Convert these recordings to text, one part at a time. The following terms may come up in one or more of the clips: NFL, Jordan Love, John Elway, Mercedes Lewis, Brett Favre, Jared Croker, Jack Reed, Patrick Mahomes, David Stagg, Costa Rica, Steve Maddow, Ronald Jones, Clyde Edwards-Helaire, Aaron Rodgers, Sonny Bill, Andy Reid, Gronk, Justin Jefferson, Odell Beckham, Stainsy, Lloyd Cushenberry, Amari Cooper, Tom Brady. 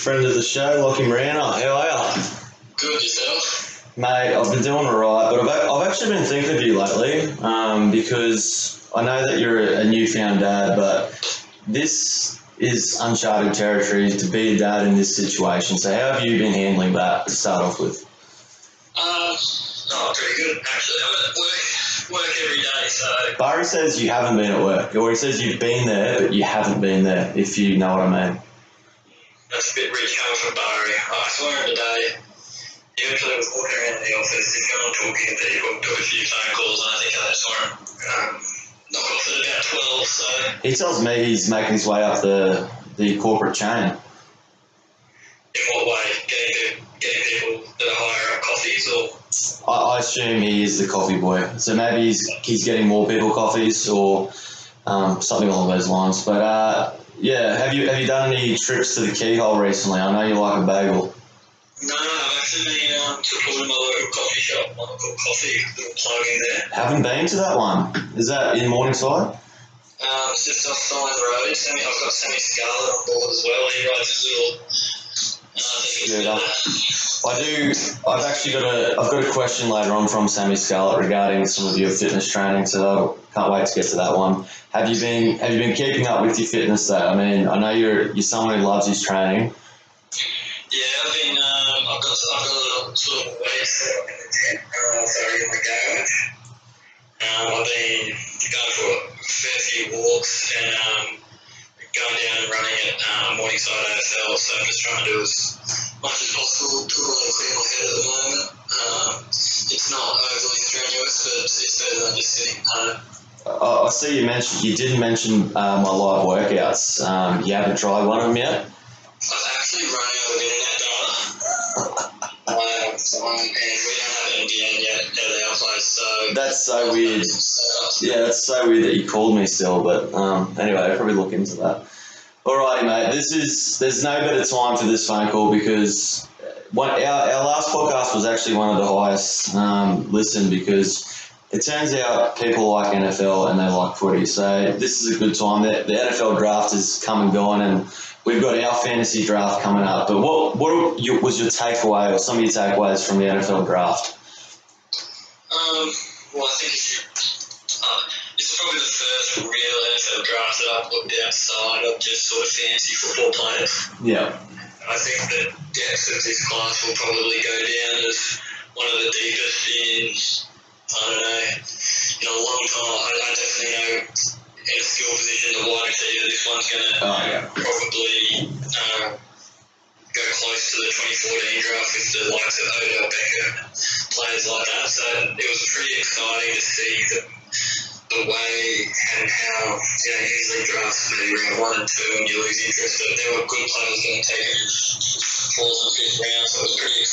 Friend of the show, Lachlan Maranta. How are you? Good, yourself? Mate, I've been doing alright, but I've actually been thinking of you lately because I know that you're a newfound dad, but this is uncharted territory to be a dad in this situation. So how have you been handling that to start off with? Oh, pretty good, actually. I'm at work every day, so... Barry says you haven't been at work, or he says you've been there, but you haven't been there, if you know what I mean. That's a bit rich coming from Barry. I swear today, he actually was walking around the office, he's going talking to people, do a few phone calls, and I think I saw him knock off at about 12, so... He tells me he's making his way up the corporate chain. In what way? Getting people that are higher up coffees, or...? I assume he is the coffee boy. So maybe he's getting more people coffees or something along those lines. But yeah, have you done any trips to the keyhole recently? I know you like a bagel. No, I've actually been supporting my local coffee shop, my local coffee, little plug in there. Haven't been to that one. Is that in Morningside? It's just off Side Road. I've got Sammy Scarlett on board as well. He rides his little. I've got a question later on from Sammy Scarlett regarding some of your fitness training, so I can't wait to get to that one. Have you been keeping up with your fitness though? I mean, I know you're someone who loves his training. Yeah, I've got a little sort of weights set up in the tent, sorry, in the garage. I've been going for a fair few walks and going down and running at Morningside AFL, so I'm just trying to do as much as possible to clear my head at the moment. It's not overly strenuous, but it's better than just sitting home. I see you didn't mention my live workouts. You haven't tried one of them yet? I've actually run out of internet data. And we don't have NBN yet at our place, so... That's so weird. Yeah, that's so weird that you called me still, but anyway, I'll probably look into that. Alrighty, mate, there's no better time for this phone call because our last podcast was actually one of the highest listened because it turns out people like NFL and they like footy, so this is a good time. The NFL draft is come and gone and we've got our fantasy draft coming up, but what was your takeaway or some of your takeaways from the NFL draft? Well, I think it's probably the first real NFL draft that I've looked outside of just sort of fantasy football players. Yeah. I think the depth of this class will probably go down as one of the deepest in a long time. I definitely know in a skill position, the wide receiver, this one's going to probably go close to the 2014 draft with the likes of Odell Beckham, players like that. So it was pretty exciting to see the way and how, you know, usually drafts maybe round 1 and 2 and you lose interest, but there were good players being taken in 4th and 5th round, so it was pretty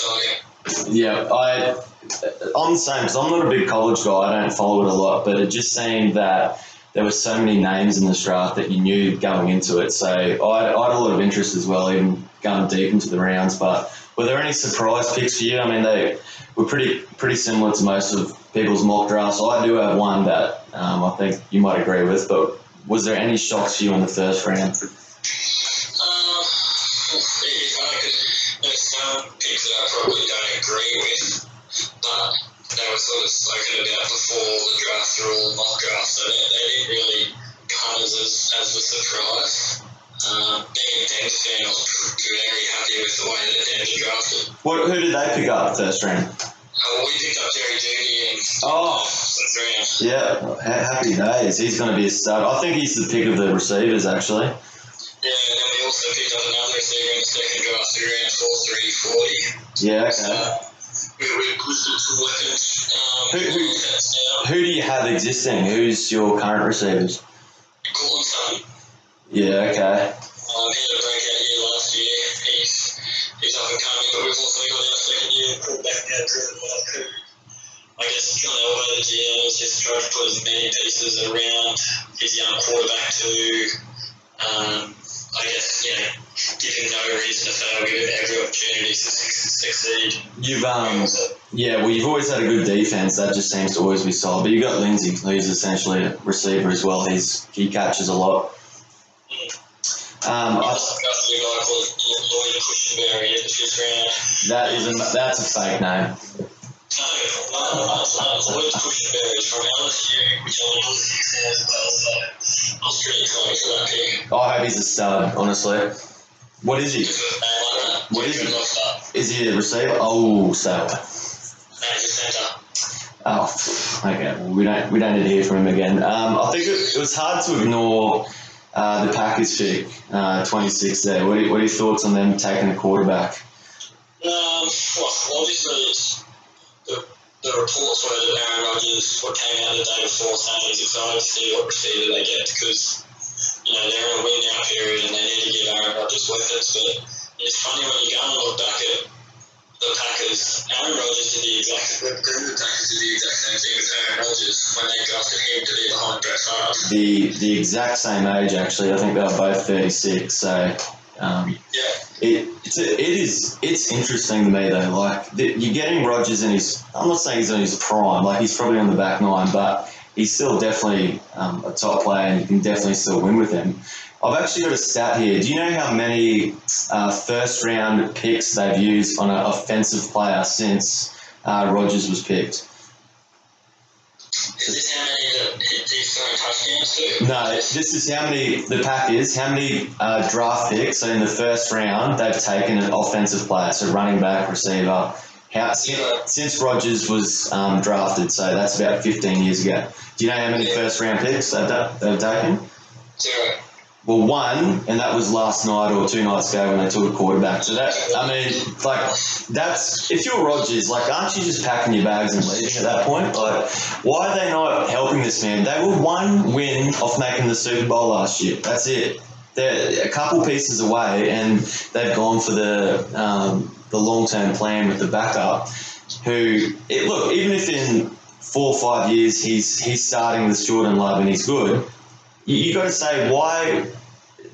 exciting. Yeah, I'm the same because I'm not a big college guy, I don't follow it a lot, but it just seemed that there were so many names in this draft that you knew going into it, so I had a lot of interest as well, even going deep into the rounds. But were there any surprise picks for you? I mean, they were pretty similar to most of people's mock drafts. I do have one that I think you might agree with, but was there any shocks for you in the first round? It's hard because there's some picks that I probably don't agree with, but they were sort of spoken about before the draft through all the mock drafts, so they didn't really come as a surprise. Being a Denver fan, I was very happy with the way that Denver drafted. Who did they pick up first round? We picked up Jerry Jeudy and first round. Yeah, happy days. He's going to be a stud. I think he's the pick of the receivers, actually. Yeah, and then we also picked up another receiver in the second draft through round 4, 3, 40. Yeah, okay. So, we pushed it to weapons. Who do you have existing? Who's your current receivers? Son. Yeah, okay. He had a breakout year last year. He's up and coming, but we've also got our second year quarterback now, Jordan Love, who I guess John Elway, the GM, has just tried to put as many pieces around his young quarterback to, I guess, you know, give him no reason to fail, give him every opportunity to succeed. You've always had a good defense. That just seems to always be solid. But you've got Lindsay, who's essentially a receiver as well. He catches a lot. Mm. I to a guy called Lloyd Cushenberry in the fifth round. That's a fake name. No, Lloyd Cushenberry from LSU, which I'm a LSU fan as well, so I was pretty excited for that pick. I hope he's a stud, honestly. What is he? What is he? Is he a receiver? Oh, so. No, he's a centre. Oh, okay. Well, we don't need to hear from him again. I think it was hard to ignore the Packers pick, 26 there. What are your thoughts on them taking a quarterback? Well, obviously, it's the reports were that Aaron Rodgers, what came out the day before, saying he's excited to see what receiver they get because, you know, they're in a win-now period and they need to give Aaron Rodgers weapons. But it's funny when you go and look back at the Packers, Aaron Rodgers did the exact same thing as Aaron Rodgers when they drafted him to be behind Brett Favre. The exact same age, actually. I think they were both 36. So, yeah, it's interesting to me though. Like you're getting Rodgers in his. I'm not saying he's in his prime. Like he's probably on the back nine, but he's still definitely a top player, and you can definitely still win with him. I've actually got a stat here. Do you know how many first-round picks they've used on an offensive player since Rodgers was picked? Is this how many he's thrown touchdowns to? No, this is how many the Packers, draft picks so in the first round they've taken an offensive player, so running back, receiver, since Rodgers was drafted. So that's about 15 years ago. Do you know how many first-round picks they've taken? Zero. Well, one, and that was last night or 2 nights ago when they took a quarterback. So that, I mean, like, that's, if you're Rodgers, like, aren't you just packing your bags and leaving at that point? Like, why are they not helping this man? They were one win off making the Super Bowl last year. That's it. They're a couple pieces away, and they've gone for the long-term plan with the backup. Look, even if in 4 or 5 years he's starting this Jordan Love and he's good, you got to say why.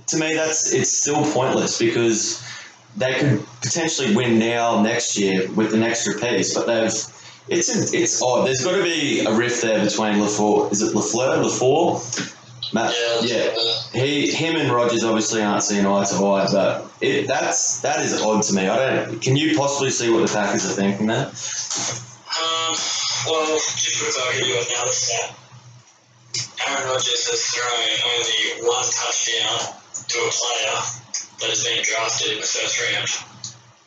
To me, it's still pointless because they could potentially win now, next year with an extra piece. But it's odd. There's got to be a rift there between LaFleur. Is it LaFleur? LaFleur? Matt. Yeah. Him and Rodgers obviously aren't seeing eye to eye, but that is odd to me. Can you possibly see what the Packers are thinking there? Well, just because I give you another stat. Aaron Rodgers has thrown only one touchdown to a player that has been drafted in the first round.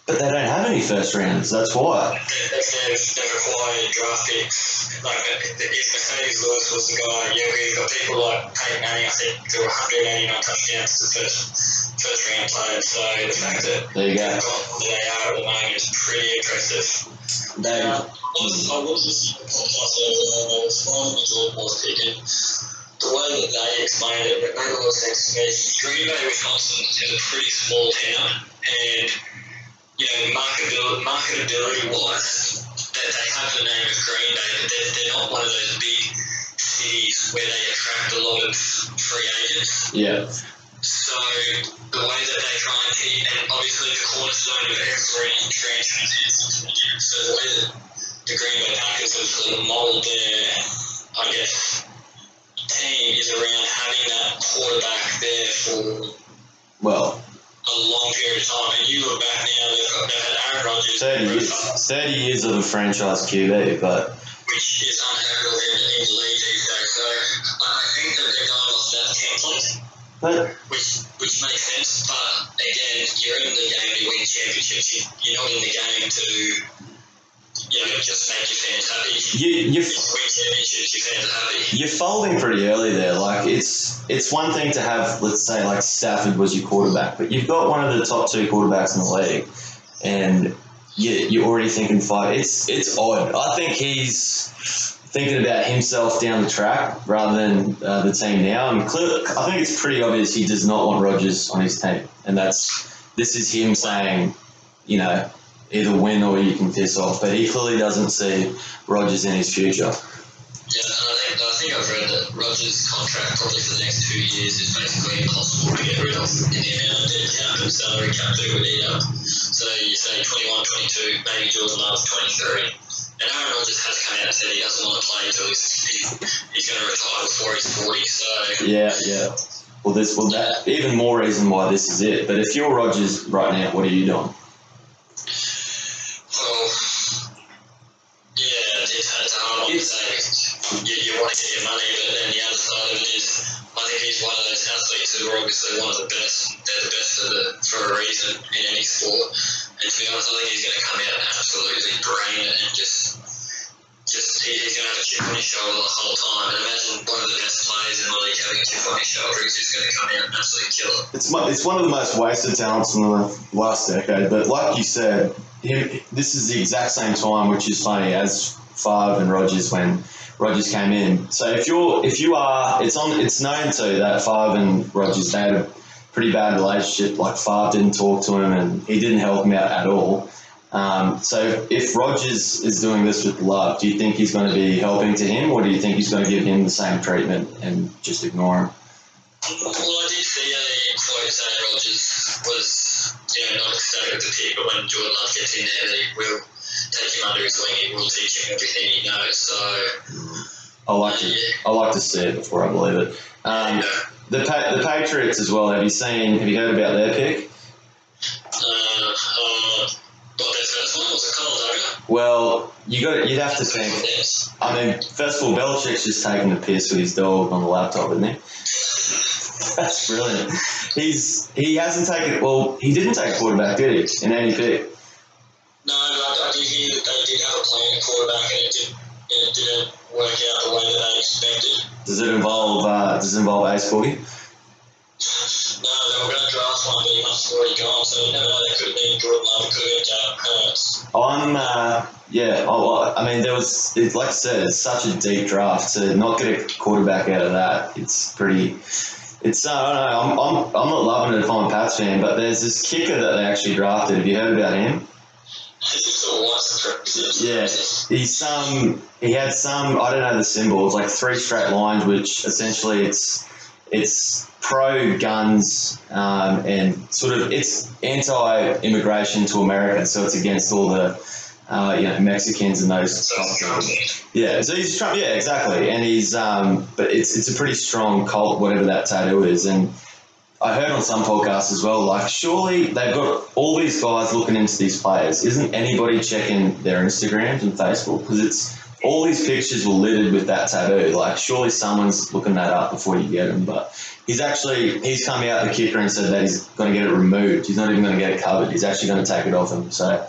But they don't have any first rounds, that's why. They've acquired draft picks. Like, if Mercedes Lewis was the guy, we've got people like Peyton Manning, I think, threw 189 touchdowns to first round players. So the fact that they've got who they are at the moment is pretty impressive. I was listening to the podcast earlier, and I was finally Jordan Love picking. The way that they explained it made a lot of sense to me. Green Bay, Wisconsin is a pretty small town, and marketability-wise, they have the name of Green Bay, but they're not one of those big cities where they attract a lot of free agents. Yeah. So the way that they try and keep, and obviously the cornerstone of every franchise is, so the way that the Green Bay Packers have sort of modelled their, I guess, team is around having that quarterback there for a long period of time. And you look back now, they've had Aaron Rodgers 30 years of a franchise QB, but which is unheard of in the league these days. So I think that they're going off that template. But which makes sense, but again, you're in the game to win championships. You're not in the game to just make your fans happy. You're folding pretty early there. Like it's one thing to have, let's say, like Stafford was your quarterback, but you've got one of the top 2 quarterbacks in the league, and you're already thinking five. It's odd. I think he's thinking about himself down the track rather than the team now. And I think it's pretty obvious he does not want Rodgers on his team. And this is him saying, either win or you can piss off. But he clearly doesn't see Rodgers in his future. Yeah, I think I've read that Rodgers' contract probably for the next 2 years is basically impossible to get rid of in the amount of dead cap and salary cap that would eat up. So you say 21, 22, maybe Jordan Love 23. And Aaron Rodgers has come out and said he doesn't want to play until he's going to retire before he's 40, so... Yeah. Well, this, well, that, even more reason why this is it. But if you're Rodgers right now, what are you doing? Well, yeah, it's kind of hard. You want to get your money, but then the other side of it is, I think he's one of those athletes who are obviously one of the best. They're the best for a reason in any sport. And to be honest, I think he's going to come out and absolutely brain it and just he's going to have a chip on his shoulder the whole time. And imagine one of the best players in the league having a chip on his shoulder. He's just going to come out and absolutely kill it. It's one of the most wasted talents in the last decade. But like you said, this is the exact same time, which is funny, as Favre and Rodgers when Rodgers came in. So if you are, it's known to that Favre and Rodgers, they had a pretty bad relationship. Like Favre didn't talk to him and he didn't help him out at all. So if Rodgers is doing this with Love, do you think he's going to be helping to him, or do you think he's going to give him the same treatment and just ignore him? Well, I did see a quote saying Rodgers was, not ecstatic with the pick, but when Jordan Love gets in there, they will take him under his wing, he will teach him everything he knows. So I like to see it before I believe it. The Patriots as well. Have you heard about their pick? What, their first one was a Colorado? Well, you'd have to think. I mean, first of all, Belichick's just taking a piss with his dog on the laptop, isn't he? That's brilliant. He hasn't taken. Well, he didn't take a quarterback, did he? In any pick. No, I did hear that they did have a plan in quarterback, and it didn't work out the way that they expected. Does it involve Ace Corgi? No, they were going to draft one, but he must have already gone, so you never know, they could have been Jordan Love, could have been Jared Hurts. Like I said, it's such a deep draft, to not get a quarterback out of that, I'm not loving it if I'm a Pats fan, but there's this kicker that they actually drafted. Have you heard about him? Yeah, he had some, I don't know the symbol, it's like three straight lines, which essentially it's pro guns, and sort of it's anti-immigration to America, so it's against all the Mexicans and those. Yeah, so he's Trump. Yeah, exactly, and he's but it's a pretty strong cult, whatever that tattoo is, and. I heard on some podcasts as well, like, surely they've got all these guys looking into these players. Isn't anybody checking their Instagrams and Facebook? Because all these pictures were littered with that tattoo. Like, surely someone's looking that up before you get him. But he's come out, the kicker, and said that he's going to get it removed. He's not even going to get it covered. He's actually going to take it off him. So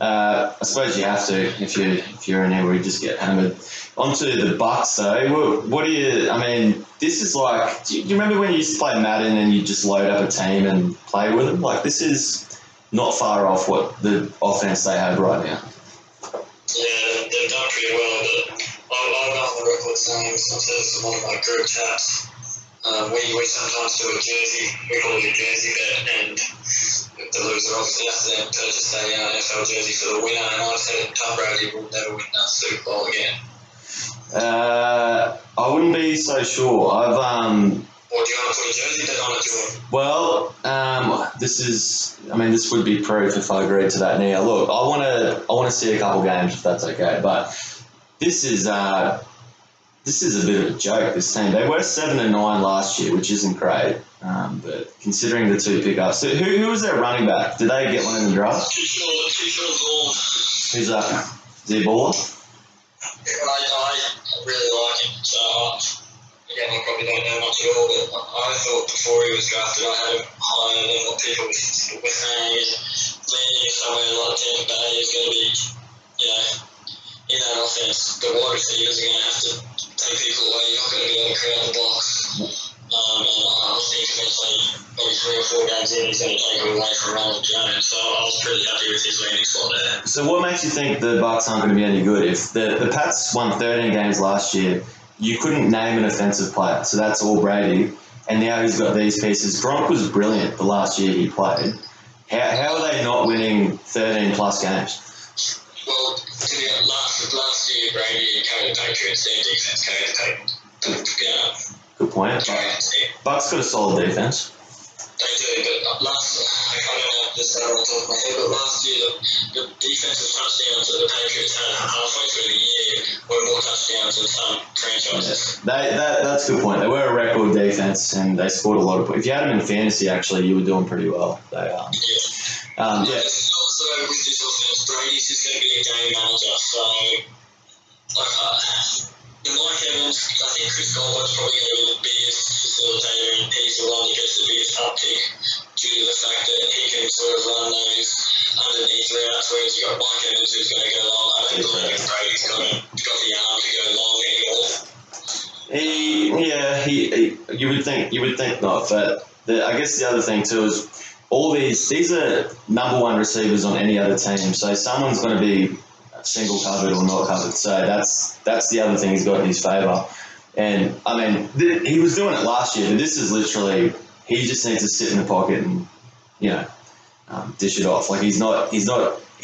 I suppose you have to if you're in there where you just get hammered. Onto the Bucks though, this is like, do you remember when you used to play Madden and you just load up a team and play with them? Like, this is not far off what the offense they have right now. Yeah, they've done pretty well, but I'm off the record saying, I said this to one of my group chats, we sometimes do we call it a jersey bet, and the loser obviously has to then purchase an NFL jersey for the winner, and I said Tom Brady will never win that Super Bowl again. I wouldn't be so sure. Or do you want to put your jersey bet on it, Jordan? Well, this would be proof if I agreed to that now. Look, I want to see a couple games if that's okay, but this is a bit of a joke, this team. They were 7-9 last year, which isn't great. But considering the two pickups, so who was their running back? Did they get one in the draft? Who's that? Is he a baller? I really like him. So, I probably don't know much at all, but I thought before he was drafted, I had him higher than what people were saying. He's landing somewhere like Tampa Bay. He's going to be, in that offense, the wide receivers are going to have to take people away. You're not going to be able to create the box. I think eventually, maybe 3 or 4 games in, he's going to take away from Ronald Jones. So I was pretty happy with his landing spot there. So what makes you think the Bucks aren't going to be any good? If the Pats won 13 games last year, you couldn't name an offensive player. So that's all Brady. And now he's got these pieces. Gronk was brilliant the last year he played. How are they not winning 13-plus games? Well, last year, Brady carried the Patriots, their defense carried the Patriots. Good point. Bucks got a solid defense. I do, but I kind of have this out on top of my head, but last year the defensive touchdowns that the Patriots had halfway through the year were more touchdowns than some franchises. That's a good point. They were a record defense and they scored a lot of points. If you had them in fantasy, actually, you were doing pretty well. Yeah. Also with this offense, Brady's just going to be a game manager, so Mike Evans, I think Chris Godwin's probably going to be the biggest facilitator, and he's the one that gets the biggest uptick due to the fact that he can sort of run those underneath routes, whereas you've got Mike Evans who's going to go long. I think Lewis Brady's got the arm to go long anymore. You would think not, but I guess the other thing too is all these are number one receivers on any other team, so someone's going to be single covered or not covered, so that's the other thing he's got in his favour. And I mean, he was doing it last year, but this is literally he just needs to sit in the pocket and dish it off. Like he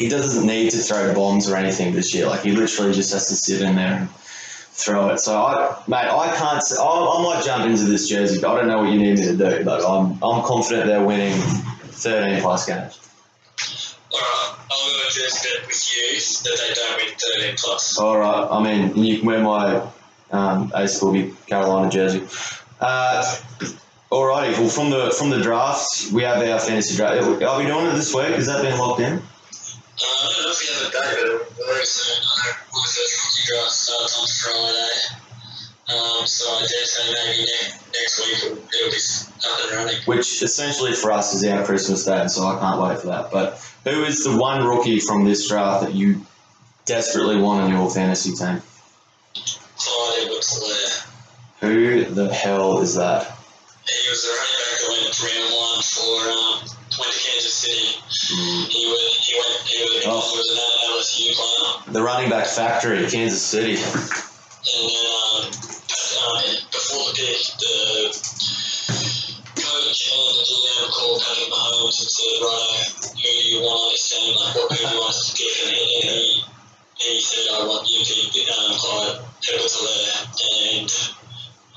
doesn't need to throw bombs or anything this year. Like he literally just has to sit in there and throw it. So I might jump into this jersey, but I don't know what you need me to do. But I'm confident they're winning 13 plus games. Alright, I'm going to just bet with you that they don't win 13 plus. Alright, I mean, you can wear my Ace will be Carolina jersey. Alrighty, well from the draft, we have our fantasy draft. Are we doing it this week? Has that been locked in? I don't know if we have a day, but very soon. I know my first rookie draft starts on Friday. So I dare say maybe next week it'll be up and running. Which essentially for us is our Christmas day, so I can't wait for that. But who is the one rookie from this draft that you desperately want on your fantasy team? Clyde Edwards-Helaire. Who the hell is that? He was the running back that went round one went to Kansas City. Mm. He was an LSU player. The running back factory, Kansas City. And then before the pick, the coach and the GM called Patrick Mahomes and said, "Right, who do you want on this team? Like, who do you want us to pick?" And he said, "I want you to pick Clyde Edwards-Helaire." And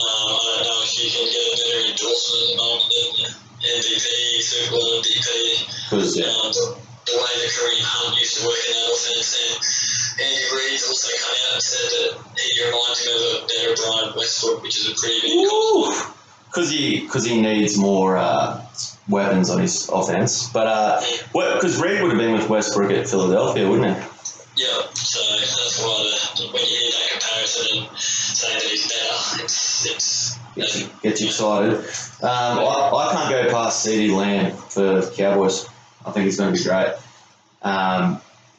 I don't know if you can get a better endorsement at the moment than MVP, Super Bowl MVP. Because the way that Kareem Hunt used to work in that offense, and Andy Reid's also come out and said that he reminds him of their Brian Westbrook, which is a pretty big compliment. Because he needs more weapons on his offense. But because Reid would have been with Westbrook at Philadelphia, wouldn't he? Yeah, so that's why when you hear that comparison and say that he's better, it's gets you excited. I can't go past CeeDee Lamb for the Cowboys. I think he's going to be great.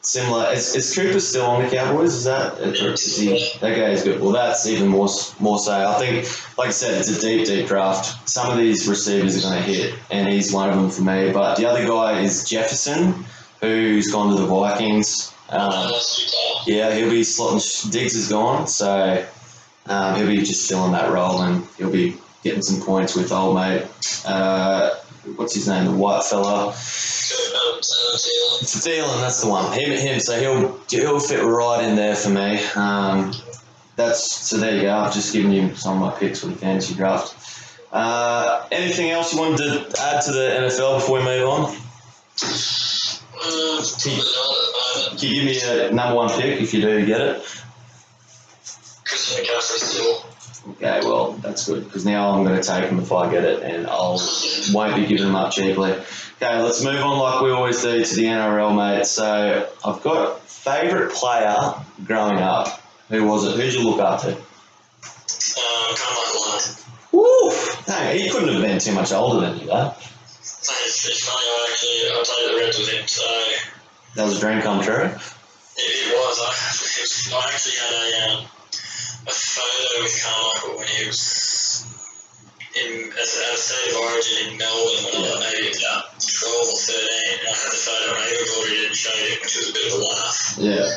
Similar, is Cooper still on the Cowboys? Is that? Is he, okay, he's good. Well, that's even more so. I think, like I said, it's a deep draft. Some of these receivers are going to hit, and he's one of them for me. But the other guy is Jefferson, who's gone to the Vikings. He'll be slotting. Diggs is gone, so he'll be just filling that role, and he'll be getting some points with old mate. What's his name? The white fella. Thielen, that's the one. Him. So he'll fit right in there for me. So there you go. I've just given you some of my picks for the fantasy draft. Anything else you wanted to add to the NFL before we move on? Can you give me a number one pick if you do get it? Christian McCaffrey still. Okay, well, that's good, because now I'm going to take him if I get it, and won't be giving him up cheaply. Okay, let's move on like we always do to the NRL, mate. So I've got favourite player growing up. Who was it? Who'd you look up to? Carmichael. Woo! Dang, he couldn't have been too much older than you, though. It's funny, I played the Reds with him, so... That was a dream come true? It was. I actually had a photo with Carmichael when he was at a state of origin in Melbourne when I was maybe about 12 or 13, and I had the photo and I recorded it and showed it, which was a bit of a laugh. Yeah.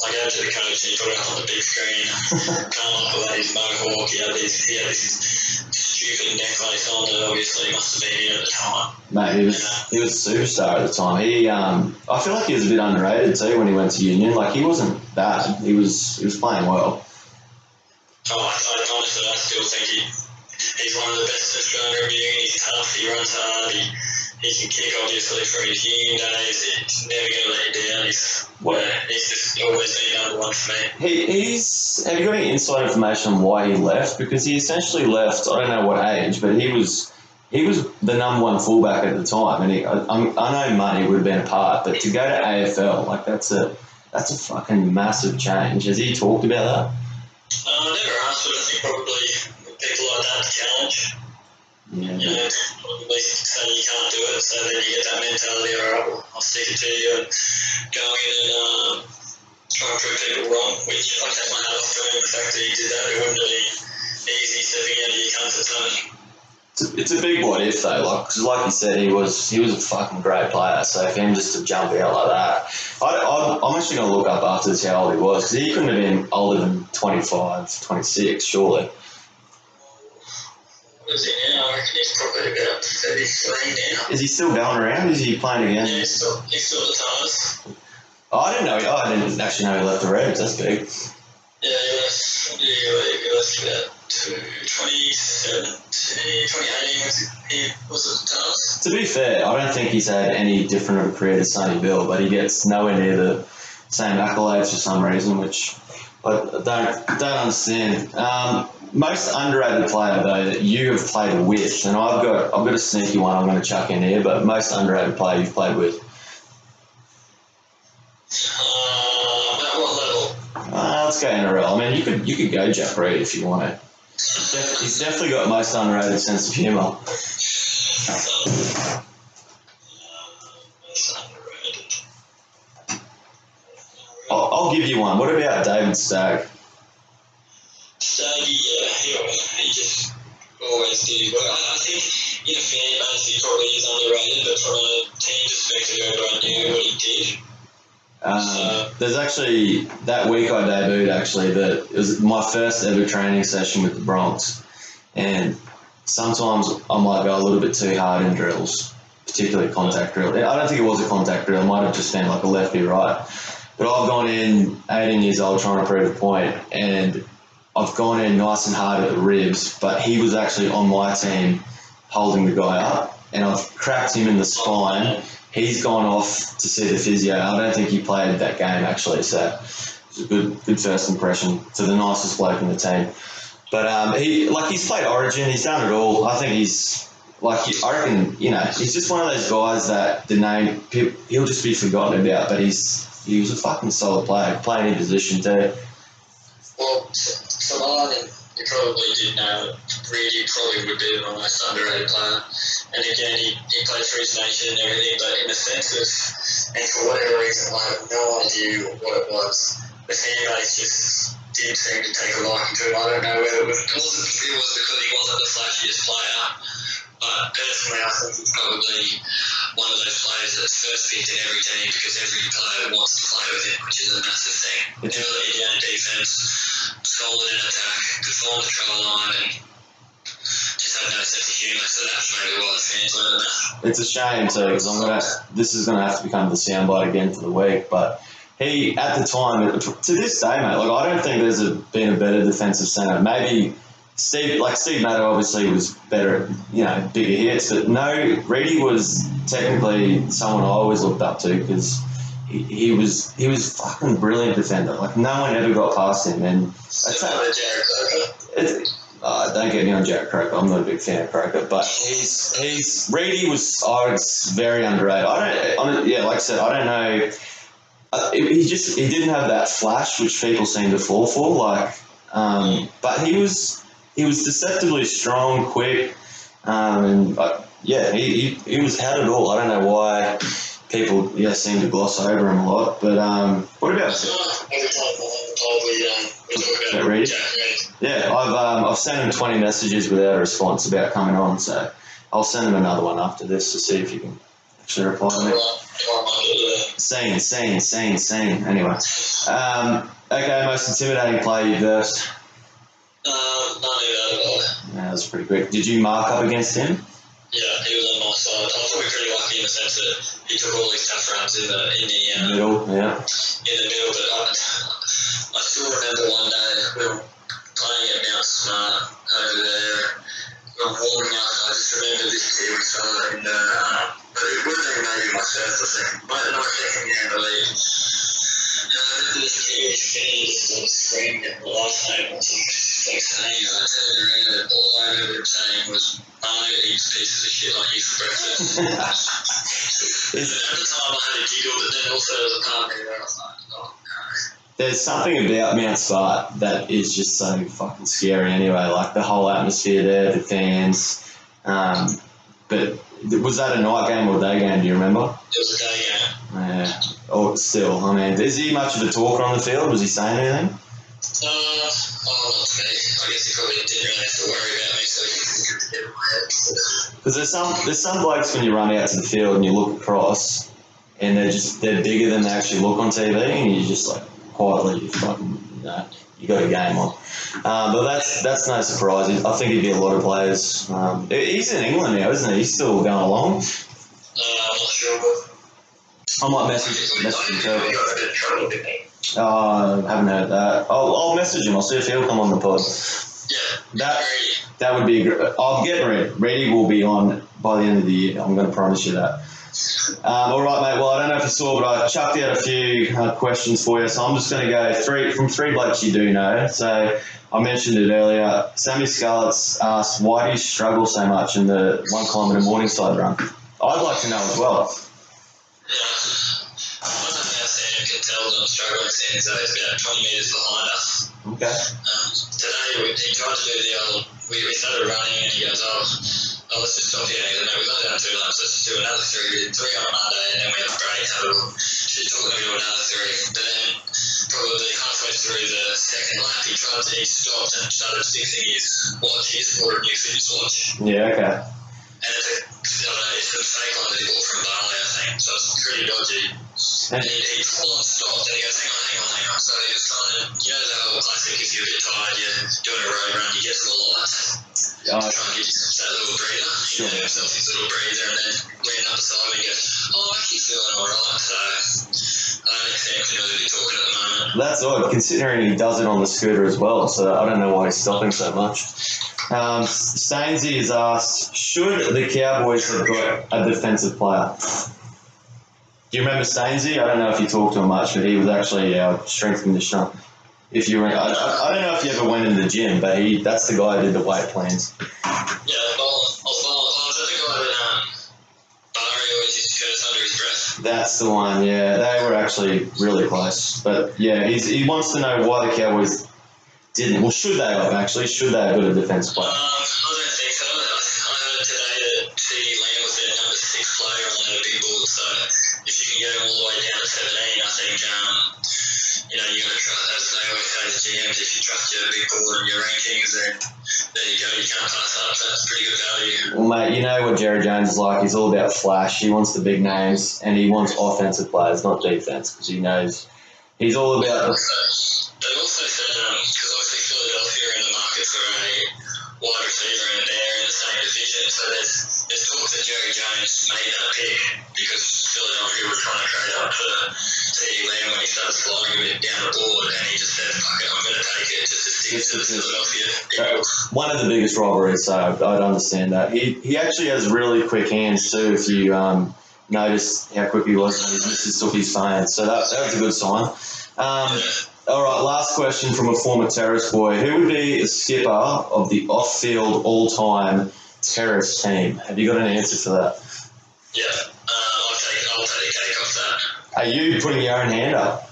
I go to the coach and he put it up on the big screen. Carmichael had his mohawk, he had this stupid necklace on that obviously must have been here at the time. Mate, he was a superstar at the time. I feel like he was a bit underrated too when he went to Union. Like he wasn't bad. He was playing well. Oh, I honestly, I still think he He's one of the best at Australian rugby union. He's tough, he runs hard, he can kick obviously from his union days. He's never going to let you down. He's just always been number one for me. Have you got any inside information on why he left? Because he essentially left, I don't know what age, but he was the number one fullback at the time. And I know money would have been a part, but to go to AFL, like that's a fucking massive change. Has he talked about that? I never asked, but I think probably people like that challenge. Yeah. You know, probably say you can't do it, so then you get that mentality, all right, well, I'll stick it to you and go in and try and prove people wrong, which I take my hat off to him. The fact that he did that, it wouldn't be easy stepping out of your comfort zone. It's a big what if though, because like you said, he was a fucking great player. So for him just to jump out like that, I'm actually going to look up after this how old he was, because he couldn't have been older than 25, 26, surely. What is he now? I reckon he's probably about 33 now. Is he still going around? Is he playing again? Yeah, he's still the Tars. Oh, I didn't actually know he left the Reds. That's big. Yeah, he left about 2018 was it Tars? To be fair, I don't think he's had any different of a career to Sonny Bill, but he gets nowhere near the same accolades for some reason, which I don't understand. Most underrated player though that you have played with, and I've got a sneaky one I'm going to chuck in here, but most underrated player you've played with. Let's go NRL. I mean, you could go Jack Reed if you want to. He's definitely got most underrated sense of humour. I'll give you one. What about David Stagg? Stagg, yeah, he just always did well. I think in a fan base he probably is underrated, but from a team perspective, everyone knew what he did. There's actually, that week I debuted actually, that it was my first ever training session with the Bronx, and sometimes I might go a little bit too hard in drills, particularly contact drill. I don't think it was a contact drill, it might have just been like a lefty right, but I've gone in 18 years old trying to prove a point, and I've gone in nice and hard at the ribs, but he was actually on my team holding the guy up, and I've cracked him in the spine. He's gone off to see the physio. I don't think he played that game actually, so it was a good first impression to the nicest bloke in the team. But he's played Origin, he's done it all. I think he's just one of those guys that the name he'll just be forgotten about. But he was a fucking solid player, playing any position too. Well, Salon, you probably did know that Reedy probably would be the most underrated player. And again, he played for his nation and everything, but in the sense of, and for whatever reason, I have no idea what it was. The fan base just didn't seem to take a liking to him. I don't know whether it was because he wasn't the flashiest player, but personally, I think he's probably one of those players that's first picked in every team because every player wants to play with him, which is a massive thing. Never let you down in defense, solid in attack, could form the try line, and just had no sense of humour, so that's maybe why the fans learned that. It's a shame too, because this is going to have to become the soundbite again for the week, but he, at the time, to this day, mate, like, I don't think there's been a better defensive centre. Maybe Steve Maddow obviously was better at, bigger hits, but no, Reedy was technically someone I always looked up to, because he was a fucking brilliant defender. Like, no one ever got past him, and don't get me on Jared Croker. I'm not a big fan of Croker, but Reedy was very underrated. Like I said, I don't know. He didn't have that flash which people seem to fall for. But he was deceptively strong, quick, he was had it all. I don't know why people seem to gloss over him a lot. But what about? Yeah, I've sent him 20 messages without a response about coming on, so I'll send him another one after this to see if you can actually reply to me. Scene. Anyway. Okay, most intimidating player you versed? No, that was pretty quick. Did you mark up against him? Yeah, he was on my side. I thought we were pretty lucky in the sense that he took all these tough rounds in the middle. Yeah. In the middle, but I still remember one day we were playing at Mount Smart over there. I'm holding out. I just remember this team was hard, and but it would have maybe myself, I think. But my second year in the league, this kid was sitting just on the screen at the last time, which was 6 days. I turned around and all I ever saying was, "I'm eating pieces of shit like you for breakfast." And at the time I had a giggle, but then also there was a part of me where I was like, "Oh, no." There's something about Mount Smart that is just so fucking scary anyway, like the whole atmosphere there, the fans. But was that a night game or day game, do you remember? It was a day game. Yeah. Or still, I mean, is he much of a talker on the field? Was he saying anything? I guess he probably didn't really have to worry about me, so he could get away. Because there's some blokes when you run out to the field and you look across and they're bigger than they actually look on TV, and you're just like, quietly, you got a game on. But that's no surprise. I think he'd be a lot of players. He's in England now, isn't he? He's still going along. I'm not sure. I might message him too. I haven't heard that. I'll message him. I'll see if he'll come on the pod. Yeah. That would be great. I'll get Reed. Reedy will be on by the end of the year. I'm going to promise you that. All right, mate. Well, I don't know if you saw, but I chucked out a few questions for you. So I'm just going to go from three blokes you do know. So I mentioned it earlier. Sammy Scarlett's asked, "Why do you struggle so much in the 1 kilometre Morningside run?" I'd like to know as well. Yeah, I don't know how Sam can tell that I'm struggling. Sam's about 20 metres behind us. Okay. Today he tried to do the old. We started running, and he goes, "Oh, let's just stop here." And we've gone down 2 laps, let's just do another 3 on Monday, and then we have a break, she's talking to do another 3. But then, probably halfway through the second lap, he stopped and started fixing his watch. He's bought a new fitness watch. Yeah, okay. And it's a fake one that he bought from Barley, I think, so it's pretty dodgy. And he full on stopped, and he goes, hang on. So he was trying to, you know, that whole classic, if you're a bit tired, you're doing a road run, you get to the lights. Trying to give himself that little breather, sure. He gave himself his little breather, and then ran up the side and goes, "Oh, I'm actually feeling alright," so I don't exactly know who he's talking at the moment. That's odd, considering he does it on the scooter as well, so I don't know why he's stopping so much. Stainsy has asked, "Should the Cowboys have got a defensive player?" Do you remember Stainsy? I don't know if you talked to him much, but he was actually our strength conditioner. If you were, I don't know if you ever went into the gym, but that's the guy who did the weight plans. Yeah, I was at the guy that Barry always used to curse under his breath. That's the one, yeah. They were actually really close. But yeah, he wants to know why the Cowboys didn't. Well, should they have actually? Should they have got a defence player? I don't think so. I heard today that CeeDee Lamb was their number 6 player on their big board, so if you can get him all the way down to 17, I think. You know, you got to trust, as they always say to GMs, if you trust your big board and your rankings, then there you go, you can't pass up, so that's pretty good value. Well, mate, you know what Jerry Jones is like, he's all about flash, he wants the big names, and he wants offensive players, not defense, because he knows he's all about... They've also said, because obviously Philadelphia are in the market for a wide receiver, and they're in the same division, so there's talk that Jerry Jones made that pick, because Philadelphia were trying to trade up to Lamb when he started flying a bit down the board, and he just said, "Fuck it, I'm going to take it just to stick to the Philadelphia." One of the biggest rivalries, so I'd understand that. He actually has really quick hands too, if you noticed how quick he was when his missus took his phone, so that was a good sign. All right, last question from a former Terrace boy. Who would be a skipper of the off-field all-time Terrace team? Have you got an answer for that? Yeah, I'll take a cake off that. Are you putting your own hand up?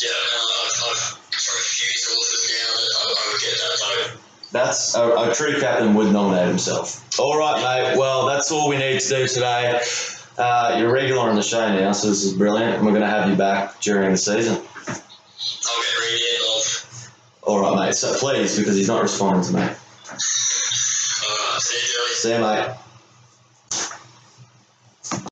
Yeah, I've from a few sources now that I would get that vote. That's a true captain would nominate himself. All right, mate. Well, that's all we need to do today. You're regular on the show now, so this is brilliant, and we're going to have you back during the season. I'll get ready off. All right, mate. So please, because he's not responding to me. All right, see you, Joey. See you, mate.